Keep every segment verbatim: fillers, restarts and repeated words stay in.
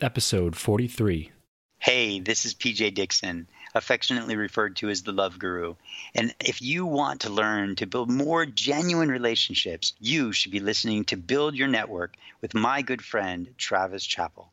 episode forty-three. Hey, this is P J Dixon, affectionately referred to as the Love Guru. And if you want to learn to build more genuine relationships, you should be listening to Build Your Network with my good friend, Travis Chappell.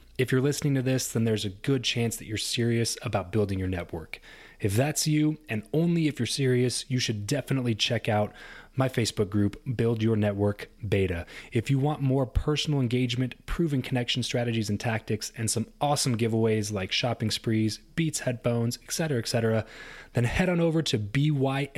if you're listening to this, then there's a good chance that you're serious about building your network. If that's you, and only if you're serious, you should definitely check out my Facebook group, Build Your Network Beta. If you want more personal engagement, proven connection strategies and tactics, and some awesome giveaways like shopping sprees, Beats headphones, et cetera, et cetera, then head on over to byn.media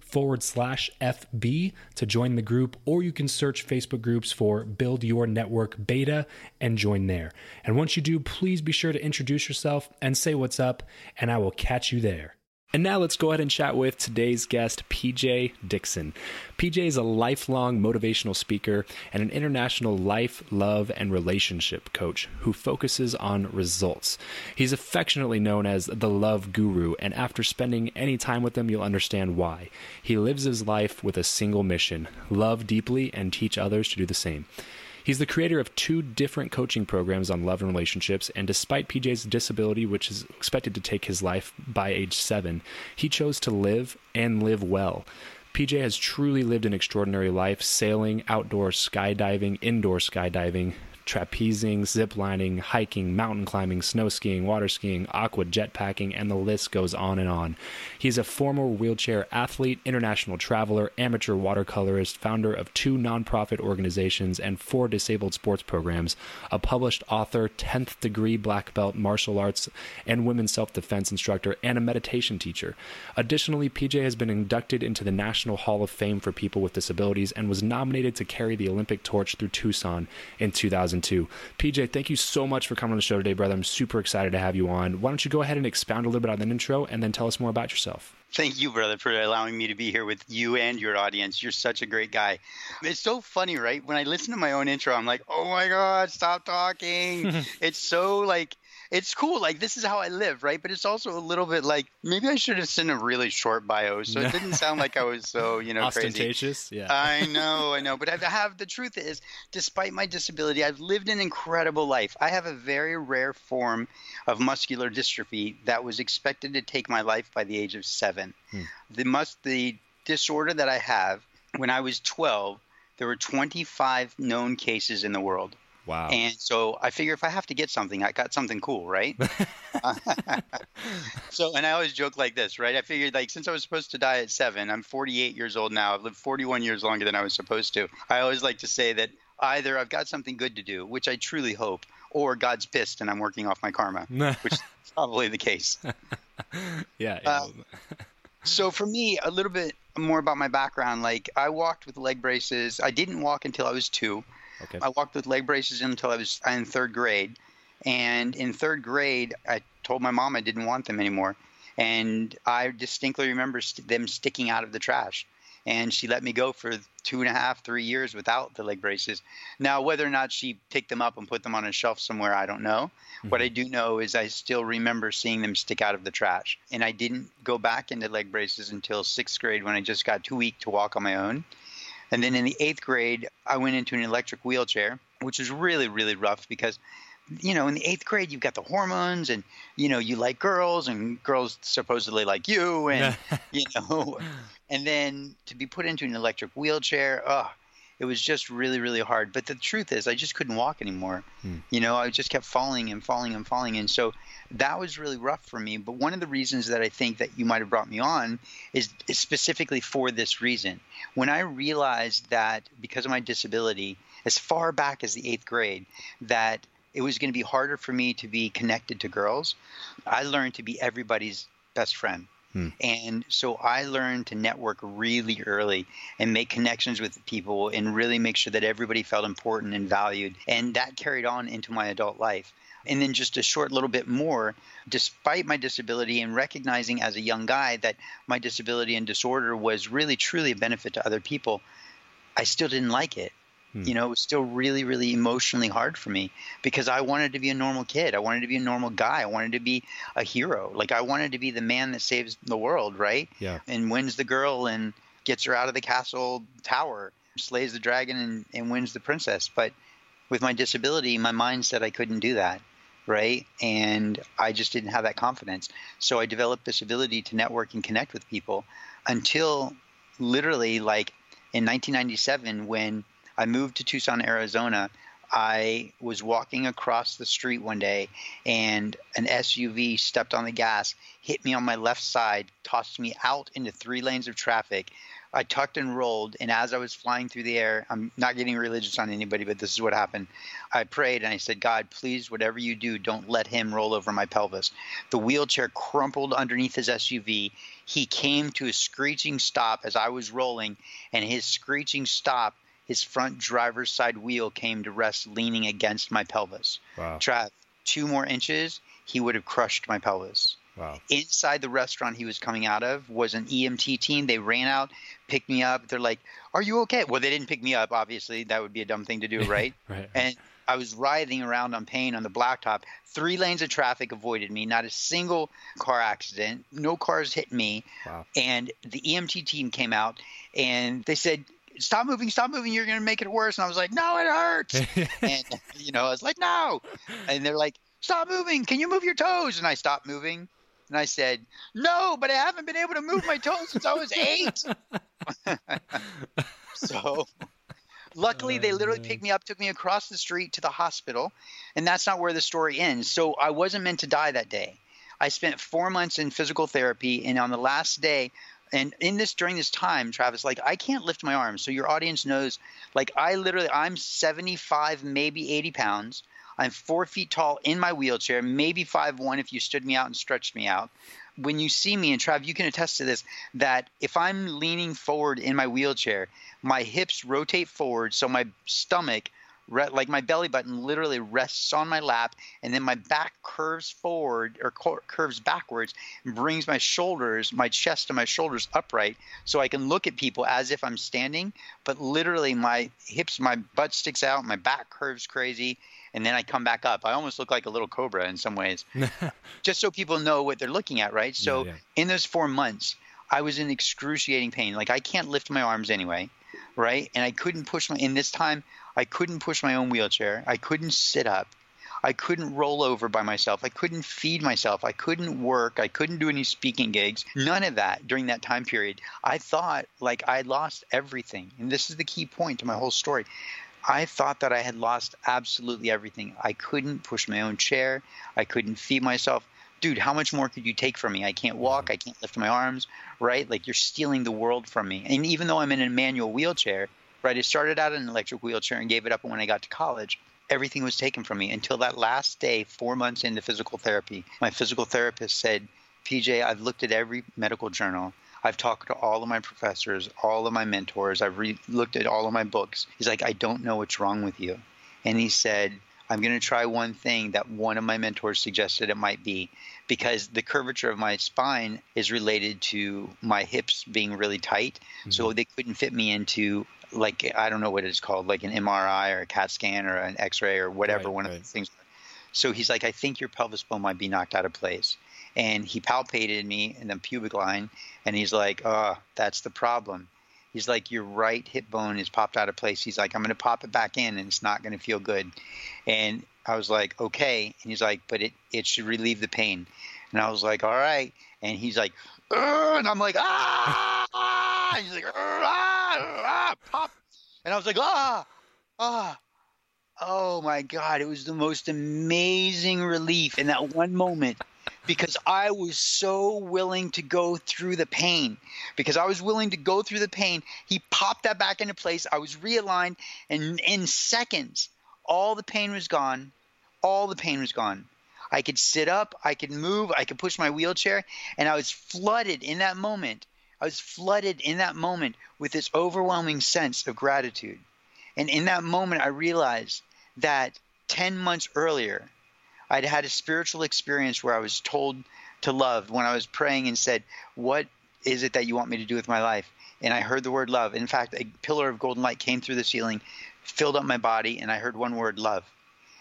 forward slash FB to join the group, or you can search Facebook groups for Build Your Network Beta and join there. And once you do, please be sure to introduce yourself and say what's up, and I will catch you there. And now let's go ahead and chat with today's guest, P J Dixon. P J is a lifelong motivational speaker and an international life, love, and relationship coach who focuses on results. He's affectionately known as the Love Guru, and after spending any time with him, you'll understand why. He lives his life with a single mission: love deeply and teach others to do the same. He's the creator of two different coaching programs on love and relationships, and despite P J's disability, which is expected to take his life by age seven, he chose to live and live well. P J has truly lived an extraordinary life, sailing, outdoor skydiving, indoor skydiving, trapezing, ziplining, hiking, mountain climbing, snow skiing, water skiing, aqua jetpacking, and the list goes on and on. He's a former wheelchair athlete, international traveler, amateur watercolorist, founder of two nonprofit organizations and four disabled sports programs, a published author, tenth degree black belt martial arts and women's self-defense instructor, and a meditation teacher. Additionally, P J has been inducted into the National Hall of Fame for People with Disabilities and was nominated to carry the Olympic torch through Tucson in two thousand two. P J, thank you so much for coming on the show today, brother. I'm super excited to have you on. Why don't you go ahead and expound a little bit on that intro and then tell us more about yourself? Thank you, brother, for allowing me to be here with you and your audience. You're such a great guy. It's so funny, right? When I listen to my own intro, I'm like, oh my God, stop talking. It's so like, it's cool. Like, this is how I live, right? But it's also a little bit like, maybe I should have sent a really short bio. So it didn't sound like I was so, you know, ostentatious. Crazy. Yeah. I know, I know. But I have, the truth is, despite my disability, I've lived an incredible life. I have a very rare form of muscular dystrophy that was expected to take my life by the age of seven. Hmm. The must, the disorder that I have, when I was twelve, there were twenty-five known cases in the world. Wow. And so I figure if I have to get something, I got something cool, right? So, and I always joke like this, right? I figured, like, since I was supposed to die at seven, I'm forty-eight years old now. I've lived forty-one years longer than I was supposed to. I always like to say that either I've got something good to do, which I truly hope, or God's pissed and I'm working off my karma, which is probably the case. Yeah. Um, so for me, a little bit more about my background. Like, I walked with leg braces. I didn't walk until I was two. Okay. I walked with leg braces until I was in third grade. And in third grade, I told my mom I didn't want them anymore. And I distinctly remember st- them sticking out of the trash. And she let me go for two and a half, three years without the leg braces. Now, whether or not she picked them up and put them on a shelf somewhere, I don't know. Mm-hmm. What I do know is I still remember seeing them stick out of the trash. And I didn't go back into leg braces until sixth grade, when I just got too weak to walk on my own. And then in the eighth grade, I went into an electric wheelchair, which was really, really rough because, you know, in the eighth grade, you've got the hormones and, you know, you like girls and girls supposedly like you and, you know, and then to be put into an electric wheelchair, oh, it was just really, really hard. But the truth is I just couldn't walk anymore. Hmm. You know, I just kept falling and falling and falling. And so that was really rough for me. But one of the reasons that I think that you might have brought me on is, is specifically for this reason. When I realized that because of my disability, as far back as the eighth grade, that it was going to be harder for me to be connected to girls, I learned to be everybody's best friend. Hmm. And so I learned to network really early and make connections with people and really make sure that everybody felt important and valued. And that carried on into my adult life. And then just a short little bit more, despite my disability and recognizing as a young guy that my disability and disorder was really, truly a benefit to other people, I still didn't like it. Hmm. You know, it was still really, really emotionally hard for me because I wanted to be a normal kid. I wanted to be a normal guy. I wanted to be a hero. Like, I wanted to be the man that saves the world, right? Yeah. And wins the girl and gets her out of the castle tower, slays the dragon and, and wins the princess. But with my disability, my mind said I couldn't do that, right? And I just didn't have that confidence. So I developed this ability to network and connect with people until literally like in nineteen ninety-seven when – I moved to Tucson, Arizona. I was walking across the street one day and an S U V stepped on the gas, hit me on my left side, tossed me out into three lanes of traffic. I tucked and rolled, and as I was flying through the air, I'm not getting religious on anybody, but this is what happened. I prayed, and I said, God, please, whatever you do, don't let him roll over my pelvis. The wheelchair crumpled underneath his S U V. He came to a screeching stop as I was rolling, and his screeching stop, his front driver's side wheel came to rest leaning against my pelvis. Wow. Trav, two more inches, he would have crushed my pelvis. Wow. Inside the restaurant he was coming out of was an E M T team. They ran out, picked me up. They're like, are you okay? Well, they didn't pick me up, obviously. That would be a dumb thing to do, right? Right. And I was writhing around on pain on the blacktop. Three lanes of traffic avoided me. Not a single car accident. No cars hit me. Wow. And the E M T team came out, and they said, stop moving, stop moving, you're going to make it worse. And I was like, no, it hurts. And, you know, I was like, no. And they're like, stop moving. Can you move your toes? And I stopped moving. And I said, no, but I haven't been able to move my toes since I was eight. So luckily, they literally picked me up, took me across the street to the hospital. And that's not where the story ends. So I wasn't meant to die that day. I spent four months in physical therapy. And on the last day, and in this, during this time, Travis, like, I can't lift my arms. So your audience knows, like, I literally, I'm seventy-five, maybe eighty pounds. I'm four feet tall in my wheelchair, maybe five one if you stood me out and stretched me out. When you see me, and Trav, you can attest to this, that if I'm leaning forward in my wheelchair, my hips rotate forward so my stomach re- like my belly button literally rests on my lap, and then my back curves forward or cor- curves backwards and brings my shoulders, my chest and my shoulders upright so I can look at people as if I'm standing, but literally my hips, my butt sticks out, my back curves crazy, and then I come back up. I almost look like a little cobra in some ways, just so people know what they're looking at, right? So yeah, yeah. in those four months, I was in excruciating pain. Like I can't lift my arms anyway, right? And I couldn't push my – in this time, I couldn't push my own wheelchair. I couldn't sit up. I couldn't roll over by myself. I couldn't feed myself. I couldn't work. I couldn't do any speaking gigs. None of that during that time period. I thought like I lost everything. And this is the key point to my whole story. I thought that I had lost absolutely everything. I couldn't push my own chair. I couldn't feed myself. Dude, how much more could you take from me? I can't walk. I can't lift my arms, right? Like you're stealing the world from me. And even though I'm in a manual wheelchair, right, I started out in an electric wheelchair and gave it up when I got to college. Everything was taken from me until that last day, four months into physical therapy. My physical therapist said, P J, I've looked at every medical journal. I've talked to all of my professors, all of my mentors. I've re- looked at all of my books. He's like, I don't know what's wrong with you. And he said, I'm going to try one thing that one of my mentors suggested it might be, because the curvature of my spine is related to my hips being really tight. Mm-hmm. So they couldn't fit me into like, I don't know what it's called, like an M R I or a CAT scan or an X-ray or whatever, right, one right. of those things. So he's like, I think your pelvis bone might be knocked out of place. And he palpated me in the pubic line, and he's like, oh, that's the problem. He's like, your right hip bone is popped out of place. He's like, I'm going to pop it back in, and it's not going to feel good. And I was like, okay. And he's like, but it, it should relieve the pain. And I was like, all right. And he's like, ugh! And I'm like, ah! ah! And he's like, ah! ah! Pop! And I was like, ah! ah! Oh, my God. It was the most amazing relief in that one moment. Because I was so willing to go through the pain. Because I was willing to go through the pain. He popped that back into place. I was realigned. And in seconds, all the pain was gone. All the pain was gone. I could sit up. I could move. I could push my wheelchair. And I was flooded in that moment. I was flooded in that moment with this overwhelming sense of gratitude. And in that moment, I realized that ten months earlier, I'd had a spiritual experience where I was told to love when I was praying and said, what is it that you want me to do with my life? And I heard the word love. In fact, a pillar of golden light came through the ceiling, filled up my body, and I heard one word, love.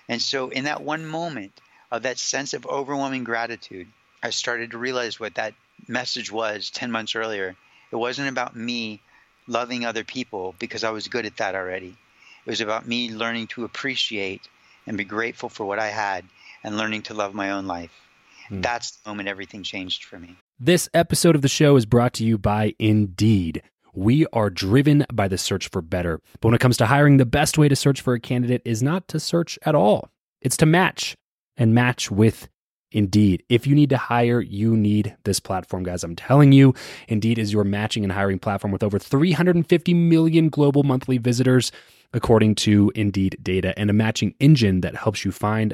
And so in that one moment of that sense of overwhelming gratitude, I started to realize what that message was ten months earlier. It wasn't about me loving other people, because I was good at that already. It was about me learning to appreciate and be grateful for what I had, and learning to love my own life. Mm. That's the moment everything changed for me. This episode of the show is brought to you by Indeed. We are driven by the search for better. But when it comes to hiring, the best way to search for a candidate is not to search at all. It's to match, and match with Indeed. If you need to hire, you need this platform, guys. I'm telling you, Indeed is your matching and hiring platform with over three hundred fifty million global monthly visitors, according to Indeed data, and a matching engine that helps you find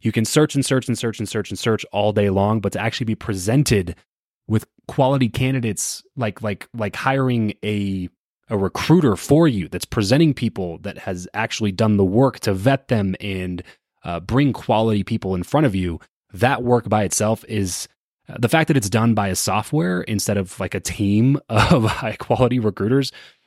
You can search and search and search and search and search all day long, but to actually be presented with quality candidates, like like like hiring a a recruiter for you that's presenting people that has actually done the work to vet them and uh, bring quality people in front of you, that work by itself is uh, the fact that it's done by a software instead of like a team of high quality recruiters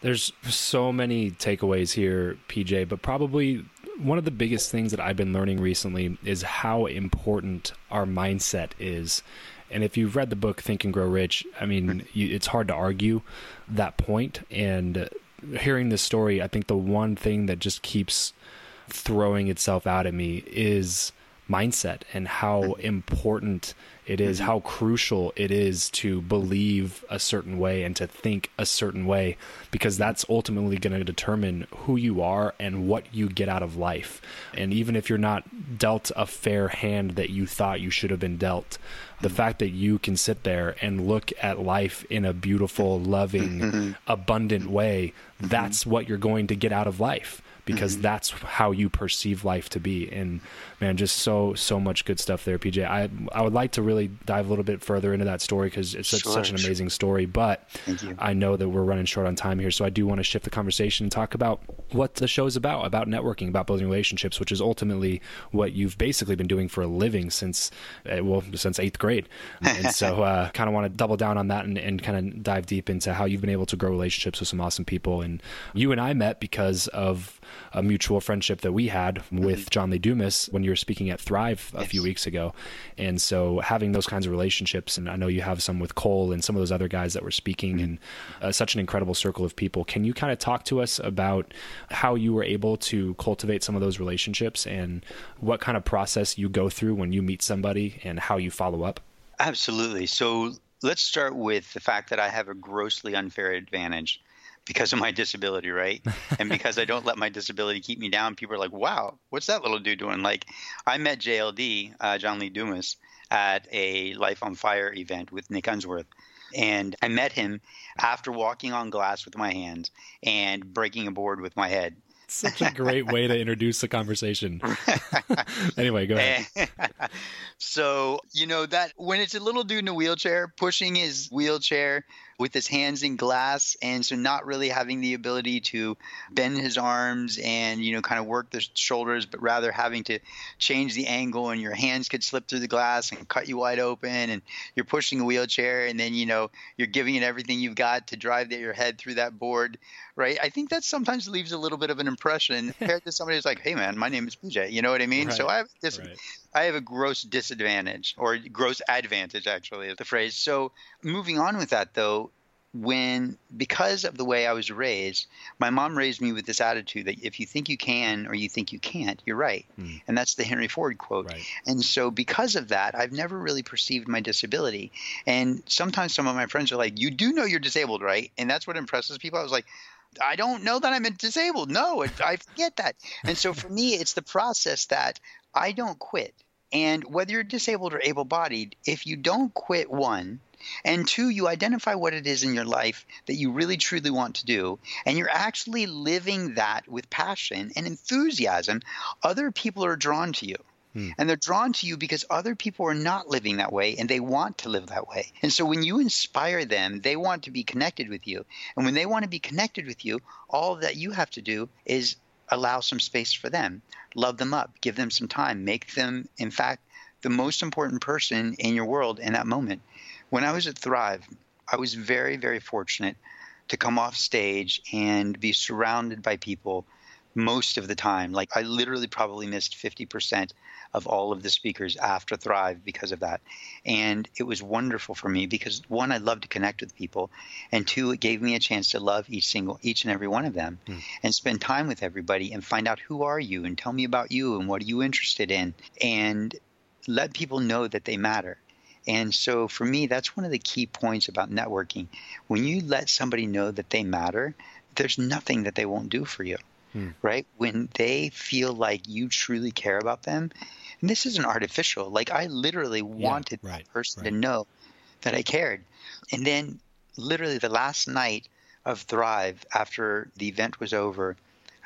There's so many takeaways here, P J, but probably one of the biggest things that I've been learning recently is how important our mindset is. And if you've read the book, Think and Grow Rich, I mean, you, it's hard to argue that point. And hearing this story, I think the one thing that just keeps throwing itself out at me is mindset and how important it is, how crucial it is to believe a certain way and to think a certain way, because that's ultimately going to determine who you are and what you get out of life. And even if you're not dealt a fair hand that you thought you should have been dealt, the fact that you can sit there and look at life in a beautiful, loving, abundant way, that's what you're going to get out of life, because mm-hmm. that's how you perceive life to be. And man, just so, so much good stuff there, P J. I I would like to really dive a little bit further into that story, because it's such, sure, such an sure. amazing story, but I know that we're running short on time here. So I do want to shift the conversation and talk about what the show's about, about networking, about building relationships, which is ultimately what you've basically been doing for a living since, well, since eighth grade. And so I uh, kind of want to double down on that and, and kind of dive deep into how you've been able to grow relationships with some awesome people. And you and I met because of a mutual friendship that we had with mm-hmm. John Lee Dumas when you were speaking at Thrive a yes. few weeks ago. And so having those kinds of relationships, and I know you have some with Cole and some of those other guys that were speaking, mm-hmm. and uh, such an incredible circle of people. Can you kind of talk to us about how you were able to cultivate some of those relationships and what kind of process you go through when you meet somebody and how you follow up? Absolutely. So let's start with the fact that I have a grossly unfair advantage because of my disability, right? And because I don't let my disability keep me down, people are like, wow, what's that little dude doing? Like, I met J L D, uh, John Lee Dumas, at a Life on Fire event with Nick Unsworth. And I met him after walking on glass with my hands and breaking a board with my head. Such a great way to introduce the conversation. Anyway, go ahead. So, you know, that when it's a little dude in a wheelchair pushing his wheelchair with his hands in glass, and so not really having the ability to bend his arms and, you know, kind of work the shoulders, but rather having to change the angle, and your hands could slip through the glass and cut you wide open, and you're pushing a wheelchair, and then, you know, you're giving it everything you've got to drive your head through that board, right? I think that sometimes leaves a little bit of an impression compared to somebody who's like, hey, man, my name is P J. You know what I mean? Right. So I have this... Right. I have a gross disadvantage, or gross advantage, actually, is the phrase. So moving on with that, though, when because of the way I was raised, my mom raised me with this attitude that if you think you can or you think you can't, you're right. Mm. And that's the Henry Ford quote. Right. And so because of that, I've never really perceived my disability. And sometimes some of my friends are like, you do know you're disabled, right? And that's what impresses people. I was like, I don't know that I'm disabled. No, I forget that. And so for me, it's the process that I don't quit. And whether you're disabled or able-bodied, if you don't quit, one, and two, you identify what it is in your life that you really truly want to do, and you're actually living that with passion and enthusiasm, other people are drawn to you. Hmm. And they're drawn to you because other people are not living that way, and they want to live that way. And so when you inspire them, they want to be connected with you. And when they want to be connected with you, all that you have to do is allow some space for them, love them up, give them some time, make them, in fact, the most important person in your world in that moment. When I was at Thrive, I was very, very fortunate to come off stage and be surrounded by people most of the time. Like, I literally probably missed fifty percent of all of the speakers after Thrive because of that. And it was wonderful for me because, one, I love to connect with people, and two, it gave me a chance to love each single, each and every one of them, mm. and spend time with everybody and find out, who are you, and tell me about you, and what are you interested in, and let people know that they matter. And so for me, that's one of the key points about networking. When you let somebody know that they matter, there's nothing that they won't do for you. Hmm. Right? When they feel like you truly care about them, and this isn't artificial. Like, I literally wanted yeah, right, that person right. to know that I cared. And then literally the last night of Thrive, after the event was over,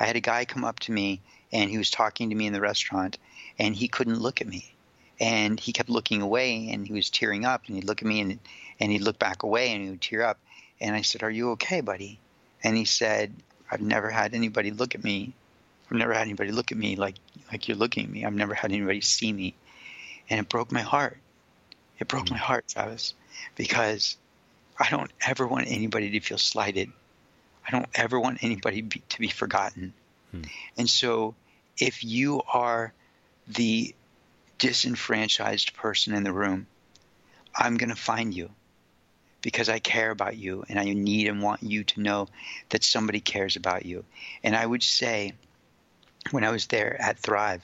I had a guy come up to me, and he was talking to me in the restaurant, and he couldn't look at me. And he kept looking away, and he was tearing up, and he'd look at me, and, and he'd look back away, and he would tear up. And I said, "Are you okay, buddy?" And he said, I've never had anybody look at me. I've never had anybody look at me like like you're looking at me. I've never had anybody see me. And it broke my heart. It broke my heart, Travis, because I don't ever want anybody to feel slighted. I don't ever want anybody be, to be forgotten. Hmm. And so if you are the disenfranchised person in the room, I'm going to find you because I care about you and I need and want you to know that somebody cares about you. And I would say when I was there at Thrive,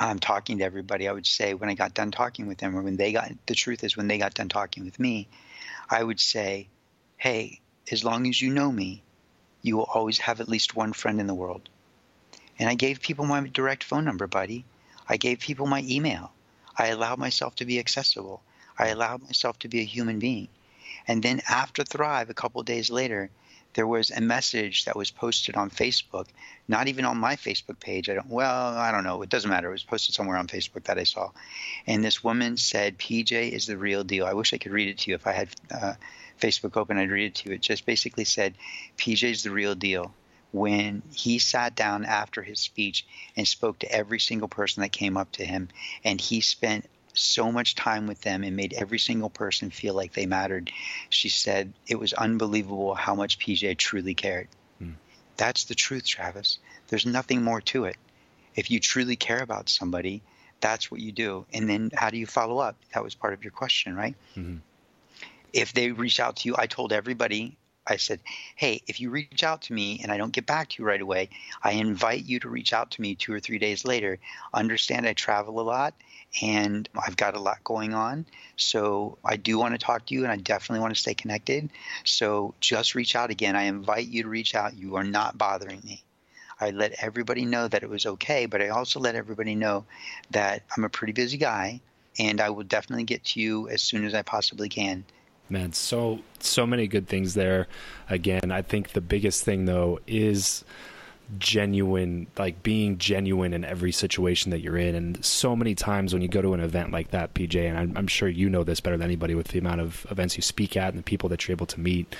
um, talking to everybody, I would say when I got done talking with them, or when they got, the truth is when they got done talking with me, I would say, hey, as long as you know me, you will always have at least one friend in the world. And I gave people my direct phone number, buddy. I gave people my email. I allowed myself to be accessible. I allowed myself to be a human being. And then after Thrive, a couple of days later, there was a message that was posted on Facebook, not even on my Facebook page. I don't, well, I don't know. It doesn't matter. It was posted somewhere on Facebook that I saw. And this woman said, P J is the real deal. I wish I could read it to you. If I had uh, Facebook open, I'd read it to you. It just basically said, P J is the real deal. When he sat down after his speech and spoke to every single person that came up to him, and he spent so much time with them and made every single person feel like they mattered. She said it was unbelievable how much P J truly cared. Mm. That's the truth, Travis. There's nothing more to it. If you truly care about somebody, that's what you do. And then how do you follow up? That was part of your question, right? Mm-hmm. If they reach out to you, I told everybody, I said, hey, if you reach out to me and I don't get back to you right away, I invite you to reach out to me two or three days later. Understand I travel a lot and I've got a lot going on. So I do want to talk to you and I definitely want to stay connected. So just reach out again. I invite you to reach out. You are not bothering me. I let everybody know that it was okay, but I also let everybody know that I'm a pretty busy guy and I will definitely get to you as soon as I possibly can. Man, so so many good things there. Again, I think the biggest thing though is genuine, like being genuine in every situation that you're in. And so many times when you go to an event like that, P J, and I'm, I'm sure you know this better than anybody with the amount of events you speak at and the people that you're able to meet.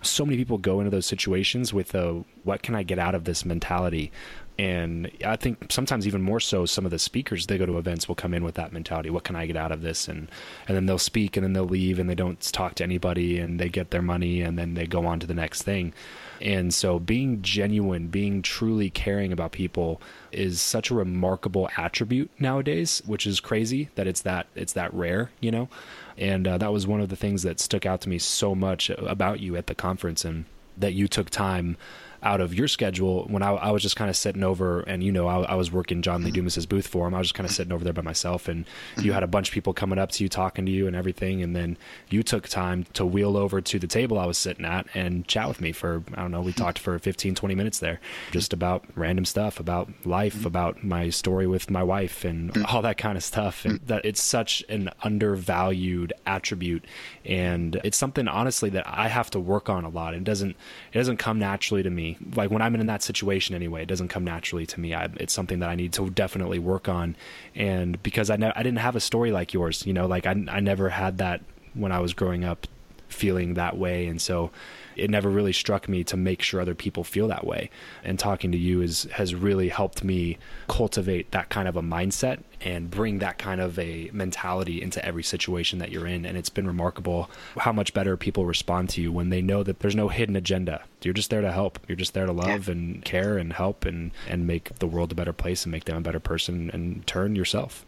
So many people go into those situations with a what can I get out of this mentality? And I think sometimes even more so, some of the speakers, they go to events, will come in with that mentality. What can I get out of this? And, and then they'll speak and then they'll leave and they don't talk to anybody and they get their money and then they go on to the next thing. And so being genuine, being truly caring about people is such a remarkable attribute nowadays, which is crazy that it's that, it's that rare, you know? And uh, that was one of the things that stuck out to me so much about you at the conference, and that you took time out of your schedule when I, I was just kind of sitting over, and, you know, I, I was working John Lee Dumas's booth for him. I was just kind of sitting over there by myself, and you had a bunch of people coming up to you, talking to you and everything. And then you took time to wheel over to the table I was sitting at and chat with me for, I don't know, we talked for fifteen, twenty minutes there, just about random stuff, about life, about my story with my wife and all that kind of stuff. And that it's such an undervalued attribute. And it's something honestly that I have to work on a lot. It doesn't, it doesn't come naturally to me. Like when I'm in that situation anyway, it doesn't come naturally to me. I, it's something that I need to definitely work on. And because I, ne- I didn't have a story like yours, you know, like I, I never had that when I was growing up feeling that way. And so it never really struck me to make sure other people feel that way. And talking to you is, has really helped me cultivate that kind of a mindset and bring that kind of a mentality into every situation that you're in. And it's been remarkable how much better people respond to you when they know that there's no hidden agenda. You're just there to help. You're just there to love yeah. and care and help and, and make the world a better place and make them a better person and turn yourself.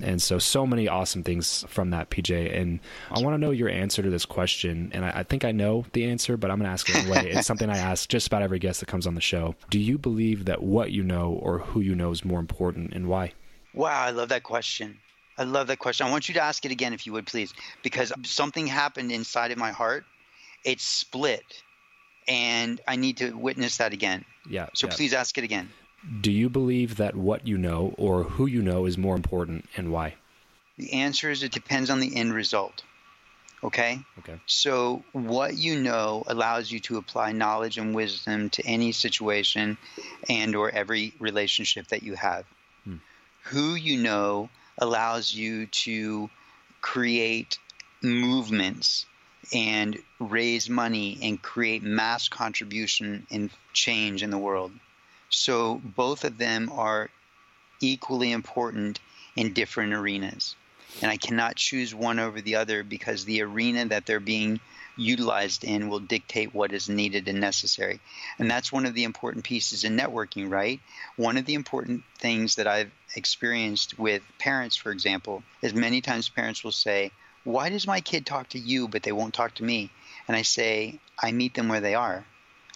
And so, so many awesome things from that, P J. And I want to know your answer to this question. And I, I think I know the answer, but I'm going to ask it anyway. It's something I ask just about every guest that comes on the show. Do you believe that what you know or who you know is more important, and why? Wow, I love that question. I love that question. I want you to ask it again, if you would, please, because something happened inside of my heart. It split, and I need to witness that again. Yeah. So yeah. Please ask it again. Do you believe that what you know or who you know is more important, and why? The answer is it depends on the end result. Okay? Okay. So what you know allows you to apply knowledge and wisdom to any situation and or every relationship that you have. Hmm. Who you know allows you to create movements and raise money and create mass contribution and change in the world. So both of them are equally important in different arenas. And I cannot choose one over the other because the arena that they're being utilized in will dictate what is needed and necessary. And that's one of the important pieces in networking, right? One of the important things that I've experienced with parents, for example, is many times parents will say, why does my kid talk to you but they won't talk to me? And I say, I meet them where they are.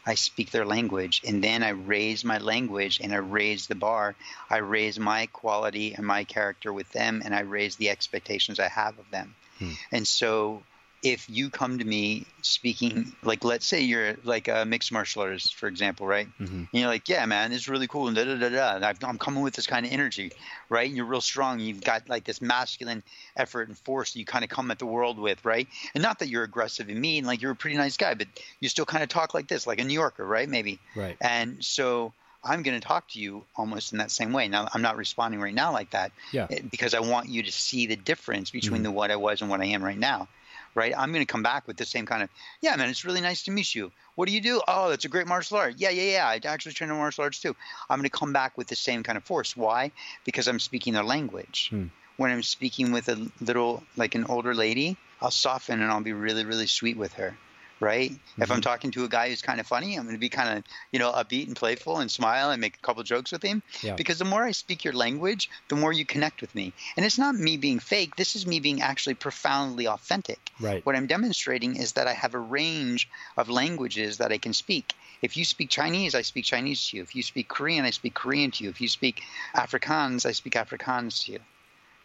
I speak their language, and then I raise my language and I raise the bar. I raise my quality and my character with them, and I raise the expectations I have of them. Hmm. And so if you come to me speaking, like let's say you're like a mixed martial artist, for example, right? Mm-hmm. And you're like, yeah, man, this is really cool, and da-da-da-da, and I've, I'm coming with this kind of energy, right? And you're real strong. You've got like this masculine effort and force that you kind of come at the world with, right? And not that you're aggressive and mean, like you're a pretty nice guy, but you still kind of talk like this, like a New Yorker, right? Maybe. Right. And so I'm going to talk to you almost in that same way. Now, I'm not responding right now like that yeah. because I want you to see the difference between mm-hmm. the what I was and what I am right now. Right? I'm going to come back with the same kind of, yeah, man, it's really nice to meet you. What do you do? Oh, that's a great martial art. Yeah, yeah, yeah. I actually train in martial arts too. I'm going to come back with the same kind of force. Why? Because I'm speaking their language. Hmm. When I'm speaking with a little, like an older lady, I'll soften and I'll be really, really sweet with her. Right? Mm-hmm. If I'm talking to a guy who's kind of funny, I'm going to be kind of, you know, upbeat and playful and smile and make a couple jokes with him. Yeah. Because the more I speak your language, the more you connect with me. And it's not me being fake. This is me being actually profoundly authentic. Right. What I'm demonstrating is that I have a range of languages that I can speak. If you speak Chinese, I speak Chinese to you. If you speak Korean, I speak Korean to you. If you speak Afrikaans, I speak Afrikaans to you.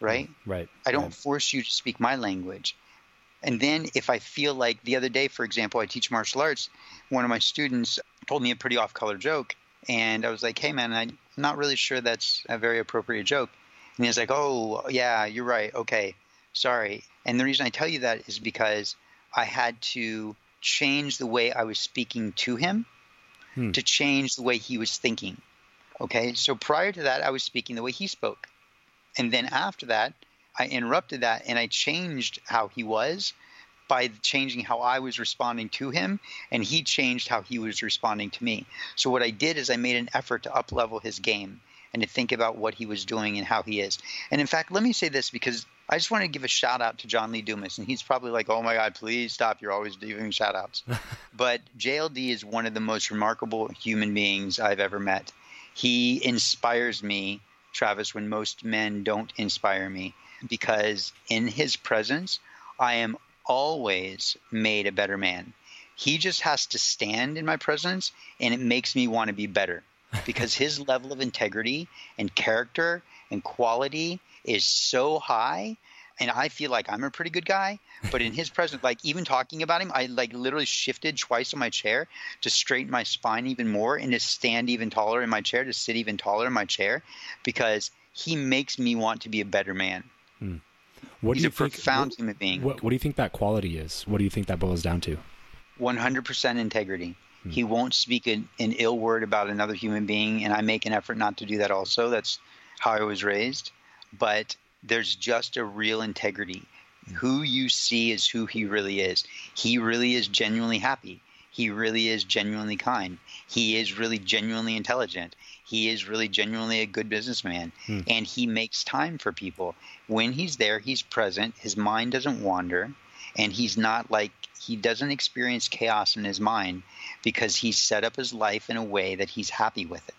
Right? Right. I don't right. force you to speak my language. And then if I feel like the other day, for example, I teach martial arts, one of my students told me a pretty off-color joke. And I was like, hey, man, I'm not really sure that's a very appropriate joke. And he's like, oh, yeah, you're right. Okay, sorry. And the reason I tell you that is because I had to change the way I was speaking to him hmm. to change the way he was thinking. Okay, so prior to that, I was speaking the way he spoke. And then after that, I interrupted that and I changed how he was by changing how I was responding to him, and he changed how he was responding to me. So what I did is I made an effort to up-level his game and to think about what he was doing and how he is. And in fact, let me say this because I just want to give a shout-out to John Lee Dumas, and he's probably like, oh, my God, please stop. You're always giving shout-outs. But J L D is one of the most remarkable human beings I've ever met. He inspires me, Travis, when most men don't inspire me. Because in his presence, I am always made a better man. He just has to stand in my presence, and it makes me want to be better because his level of integrity and character and quality is so high. And I feel like I'm a pretty good guy, but in his presence, like even talking about him, I like literally shifted twice in my chair to straighten my spine even more and to stand even taller in my chair, to sit even taller in my chair, because he makes me want to be a better man. Hmm. What He's do you a think, profound what, human being. What, what do you think that quality is? What do you think that boils down to? one hundred percent integrity. Hmm. He won't speak an, an ill word about another human being, and I make an effort not to do that also. That's how I was raised. But there's just a real integrity. Hmm. Who you see is who he really is. He really is genuinely happy. He really is genuinely kind. He is really genuinely intelligent. He is really genuinely a good businessman. Hmm. And he makes time for people. When he's there, he's present. His mind doesn't wander. And he's not like – he doesn't experience chaos in his mind because he's set up his life in a way that he's happy with it.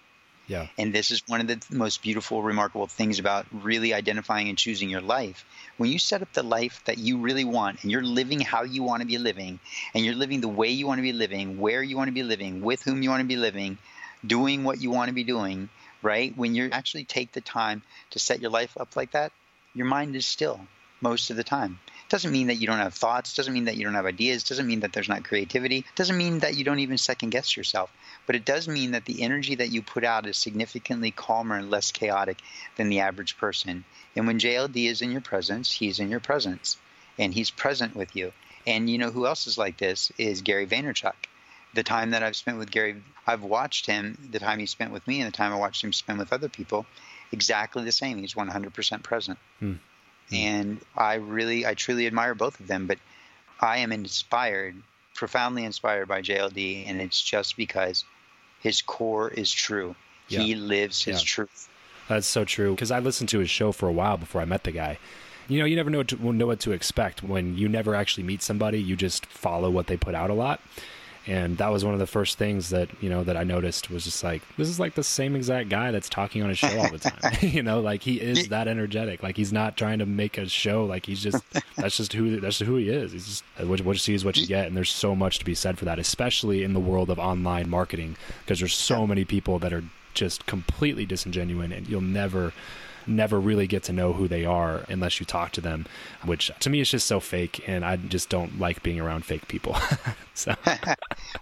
Yeah. And this is one of the most beautiful, remarkable things about really identifying and choosing your life. When you set up the life that you really want and you're living how you want to be living and you're living the way you want to be living, where you want to be living, with whom you want to be living, doing what you want to be doing, right? When you actually take the time to set your life up like that, your mind is still most of the time. Doesn't mean that you don't have thoughts, doesn't mean that you don't have ideas, doesn't mean that there's not creativity, doesn't mean that you don't even second guess yourself. But it does mean that the energy that you put out is significantly calmer and less chaotic than the average person. And when J L D is in your presence, he's in your presence and he's present with you. And you know who else is like this is Gary Vaynerchuk. The time that I've spent with Gary, I've watched him, the time he spent with me and the time I watched him spend with other people, exactly the same. He's one hundred percent present. Hmm. And I really, I truly admire both of them, but I am inspired, profoundly inspired by J L D, and it's just because his core is true. Yeah. He lives his yeah. truth. That's so true, because I listened to his show for a while before I met the guy. You know, you never know what, to, know what to expect when you never actually meet somebody. You just follow what they put out a lot. And that was one of the first things that, you know, that I noticed was just like, this is like the same exact guy that's talking on his show all the time. You know, like he is that energetic. Like he's not trying to make a show. Like he's just, that's just who, that's just who he is. He's just, what, what you see is what you get. And there's so much to be said for that, especially in the world of online marketing, because there's so many people that are just completely disingenuous, and you'll never, never really get to know who they are unless you talk to them, which to me is just so fake. And I just don't like being around fake people. So.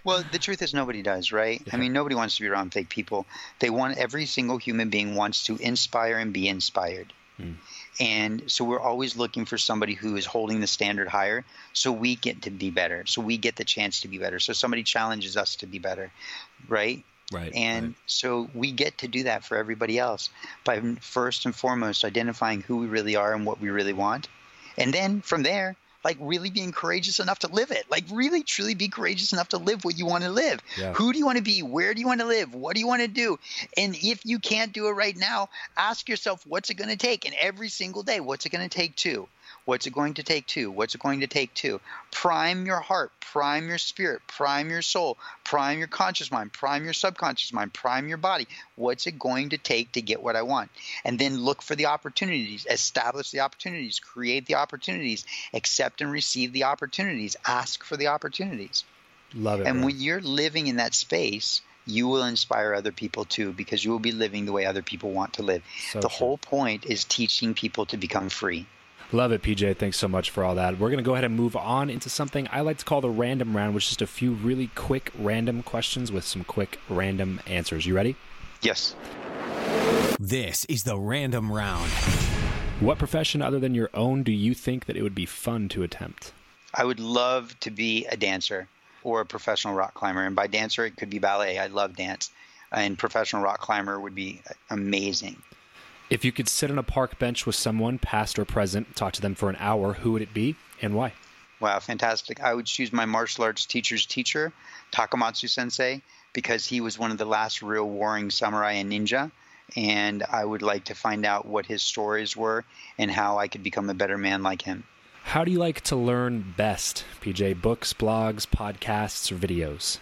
Well, the truth is nobody does, right? Yeah. I mean, nobody wants to be around fake people. They want, every single human being wants to inspire and be inspired. Mm. And so we're always looking for somebody who is holding the standard higher, so we get to be better. So we get the chance to be better. So somebody challenges us to be better, right? Right, and right. So we get to do that for everybody else by first and foremost identifying who we really are and what we really want. And then from there, like really being courageous enough to live it, like really, truly be courageous enough to live what you want to live. Yeah. Who do you want to be? Where do you want to live? What do you want to do? And if you can't do it right now, ask yourself, what's it going to take? And every single day, what's it going to take to? What's it going to take to? What's it going to take to? Prime your heart, prime your spirit, prime your soul, prime your conscious mind, prime your subconscious mind, prime your body. What's it going to take to get what I want? And then look for the opportunities, establish the opportunities, create the opportunities, accept and receive the opportunities, ask for the opportunities. Love it. And man, when you're living in that space, you will inspire other people too, because you will be living the way other people want to live. So the true. Whole point is teaching people to become free. Love it, P J. Thanks so much for all that. We're going to go ahead and move on into something I like to call the random round, which is just a few really quick random questions with some quick random answers. You ready? Yes. This is the random round. What profession other than your own do you think that it would be fun to attempt? I would love to be a dancer or a professional rock climber. And by dancer, it could be ballet. I love dance. And professional rock climber would be amazing. If you could sit on a park bench with someone, past or present, talk to them for an hour, who would it be and why? Wow, fantastic. I would choose my martial arts teacher's teacher, Takamatsu Sensei, because he was one of the last real warring samurai and ninja. And I would like to find out what his stories were and how I could become a better man like him. How do you like to learn best, P J? Books, blogs, podcasts, or videos?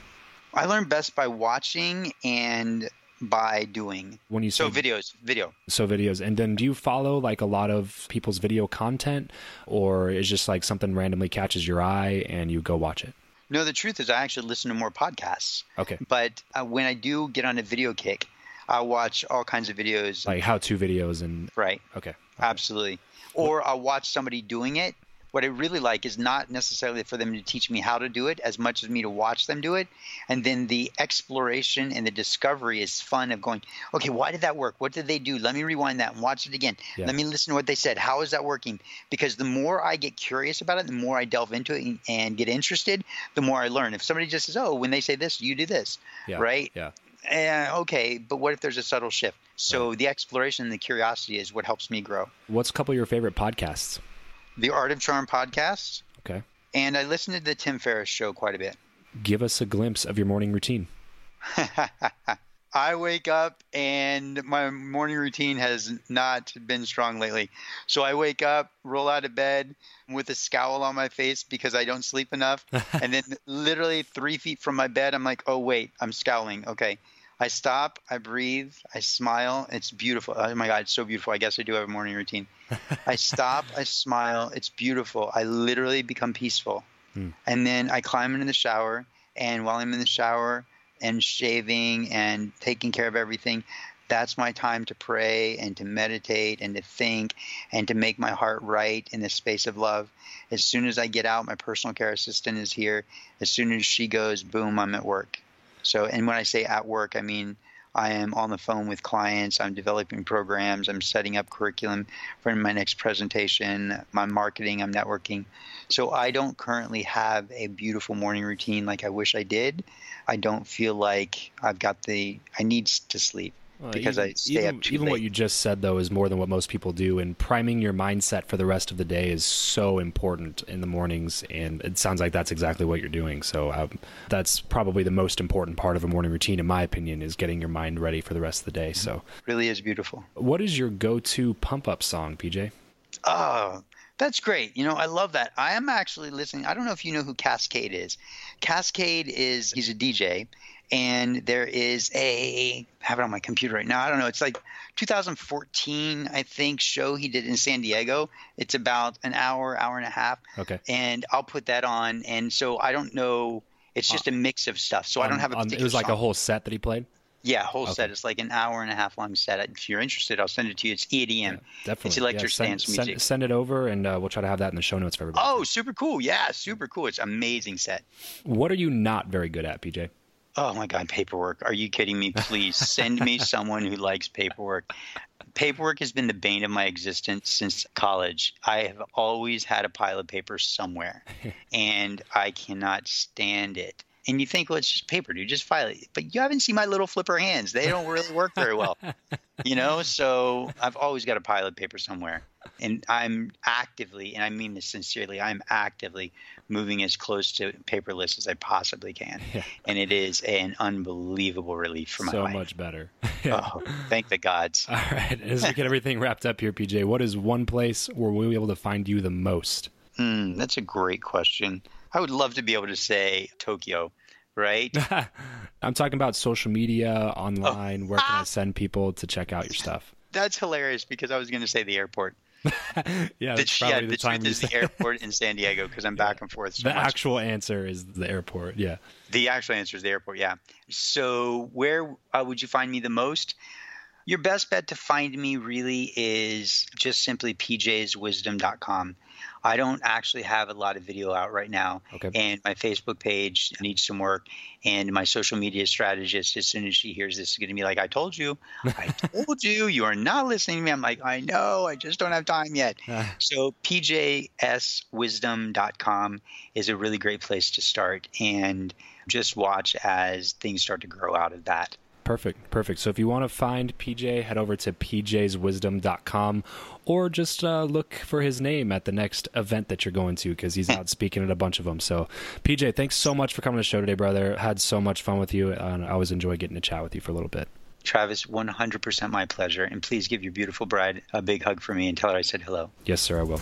I learn best by watching and by doing. When you so videos, video. So videos. And then do you follow like a lot of people's video content, or is just like something randomly catches your eye and you go watch it? No, the truth is I actually listen to more podcasts. Okay. But uh, when I do get on a video kick, I watch all kinds of videos. Like how-to videos and... Right. Okay. Okay. Absolutely. Or I'll watch somebody doing it. What I really like is not necessarily for them to teach me how to do it as much as me to watch them do it. And then the exploration and the discovery is fun of going, okay, why did that work? What did they do? Let me rewind that and watch it again. Yeah. Let me listen to what they said. How is that working? Because the more I get curious about it, the more I delve into it and get interested, the more I learn. If somebody just says, oh, when they say this, you do this, yeah. right? Yeah. Uh, okay, but what if there's a subtle shift? So right. the exploration and the curiosity is what helps me grow. What's a couple of your favorite podcasts? The Art of Charm podcast. Okay. And I listen to the Tim Ferriss show quite a bit. Give us a glimpse of your morning routine. I wake up and my morning routine has not been strong lately. So I wake up, roll out of bed with a scowl on my face because I don't sleep enough. And then literally three feet from my bed, I'm like, oh, wait, I'm scowling. Okay. I stop, I breathe, I smile. It's beautiful. Oh, my God, it's so beautiful. I guess I do have a morning routine. I stop, I smile. It's beautiful. I literally become peaceful. Mm. And then I climb into the shower. And while I'm in the shower and shaving and taking care of everything, that's my time to pray and to meditate and to think and to make my heart right in the space of love. As soon as I get out, my personal care assistant is here. As soon as she goes, boom, I'm at work. So, and when I say at work, I mean, I am on the phone with clients, I'm developing programs, I'm setting up curriculum for my next presentation, my marketing, I'm networking. So I don't currently have a beautiful morning routine like I wish I did. I don't feel like I've got the, I need to sleep. Uh, because even, I stay even, up too even late. What you just said, though, is more than what most people do, and priming your mindset for the rest of the day is so important in the mornings, and it sounds like that's exactly what you're doing. So um, that's probably the most important part of a morning routine, in my opinion, is getting your mind ready for the rest of the day. So really is beautiful. What is your go-to pump-up song, P J? Oh, that's great. You know, I love that. I am actually listening. I don't know if you know who Cascade is. Cascade is, he's a D J. And there is a, I have it on my computer right now. I don't know. It's like two thousand fourteen, I think, show he did in San Diego. It's about an hour, hour and a half. Okay. And I'll put that on. And so I don't know. It's just a mix of stuff. So um, I don't have a particular um, It was like song. A whole set that he played? Yeah, whole okay. set. It's like an hour and a half long set. If you're interested, I'll send it to you. It's E D M. Yeah, definitely. It's electric yeah, send, dance music. Send, send it over, and uh, we'll try to have that in the show notes for everybody. Oh, super cool. Yeah, super cool. It's an amazing set. What are you not very good at, P J? Oh, my God, paperwork. Are you kidding me? Please send me someone who likes paperwork. Paperwork has been the bane of my existence since college. I have always had a pile of paper somewhere, and I cannot stand it. And you think, well, it's just paper, dude. Just file it. But you haven't seen my little flipper hands. They don't really work very well. You know, so I've always got a pile of paper somewhere. And I'm actively, and I mean this sincerely, I'm actively moving as close to paperless as I possibly can. Yeah. And it is an unbelievable relief for my so life. So much better. Yeah. Oh, thank the gods. All right. As we get everything wrapped up here, P J, what is one place where we'll be able to find you the most? Mm, that's a great question. I would love to be able to say Tokyo, right? I'm talking about social media, online. Oh. Where can I send people to check out your stuff? That's hilarious because I was going to say the airport. yeah, the, yeah, the, the time truth is the airport in San Diego because I'm yeah. back and forth. So the much. actual answer is the airport, yeah. The actual answer is the airport, yeah. So where uh, would you find me the most? Your best bet to find me really is just simply p j's wisdom dot com. I don't actually have a lot of video out right now, okay. and my Facebook page needs some work, and my social media strategist, as soon as she hears this, is going to be like, I told you, I told you, you are not listening to me. I'm like, I know, I just don't have time yet. So p j's wisdom dot com is a really great place to start, and just watch as things start to grow out of that. Perfect. Perfect. So if you want to find P J, head over to p j's wisdom dot com or just uh, look for his name at the next event that you're going to because he's out speaking at a bunch of them. So P J, thanks so much for coming to the show today, brother. Had so much fun with you, and I always enjoy getting to chat with you for a little bit. Travis, one hundred percent my pleasure. And please give your beautiful bride a big hug for me and tell her I said hello. Yes, sir, I will.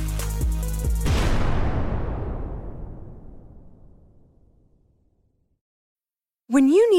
When you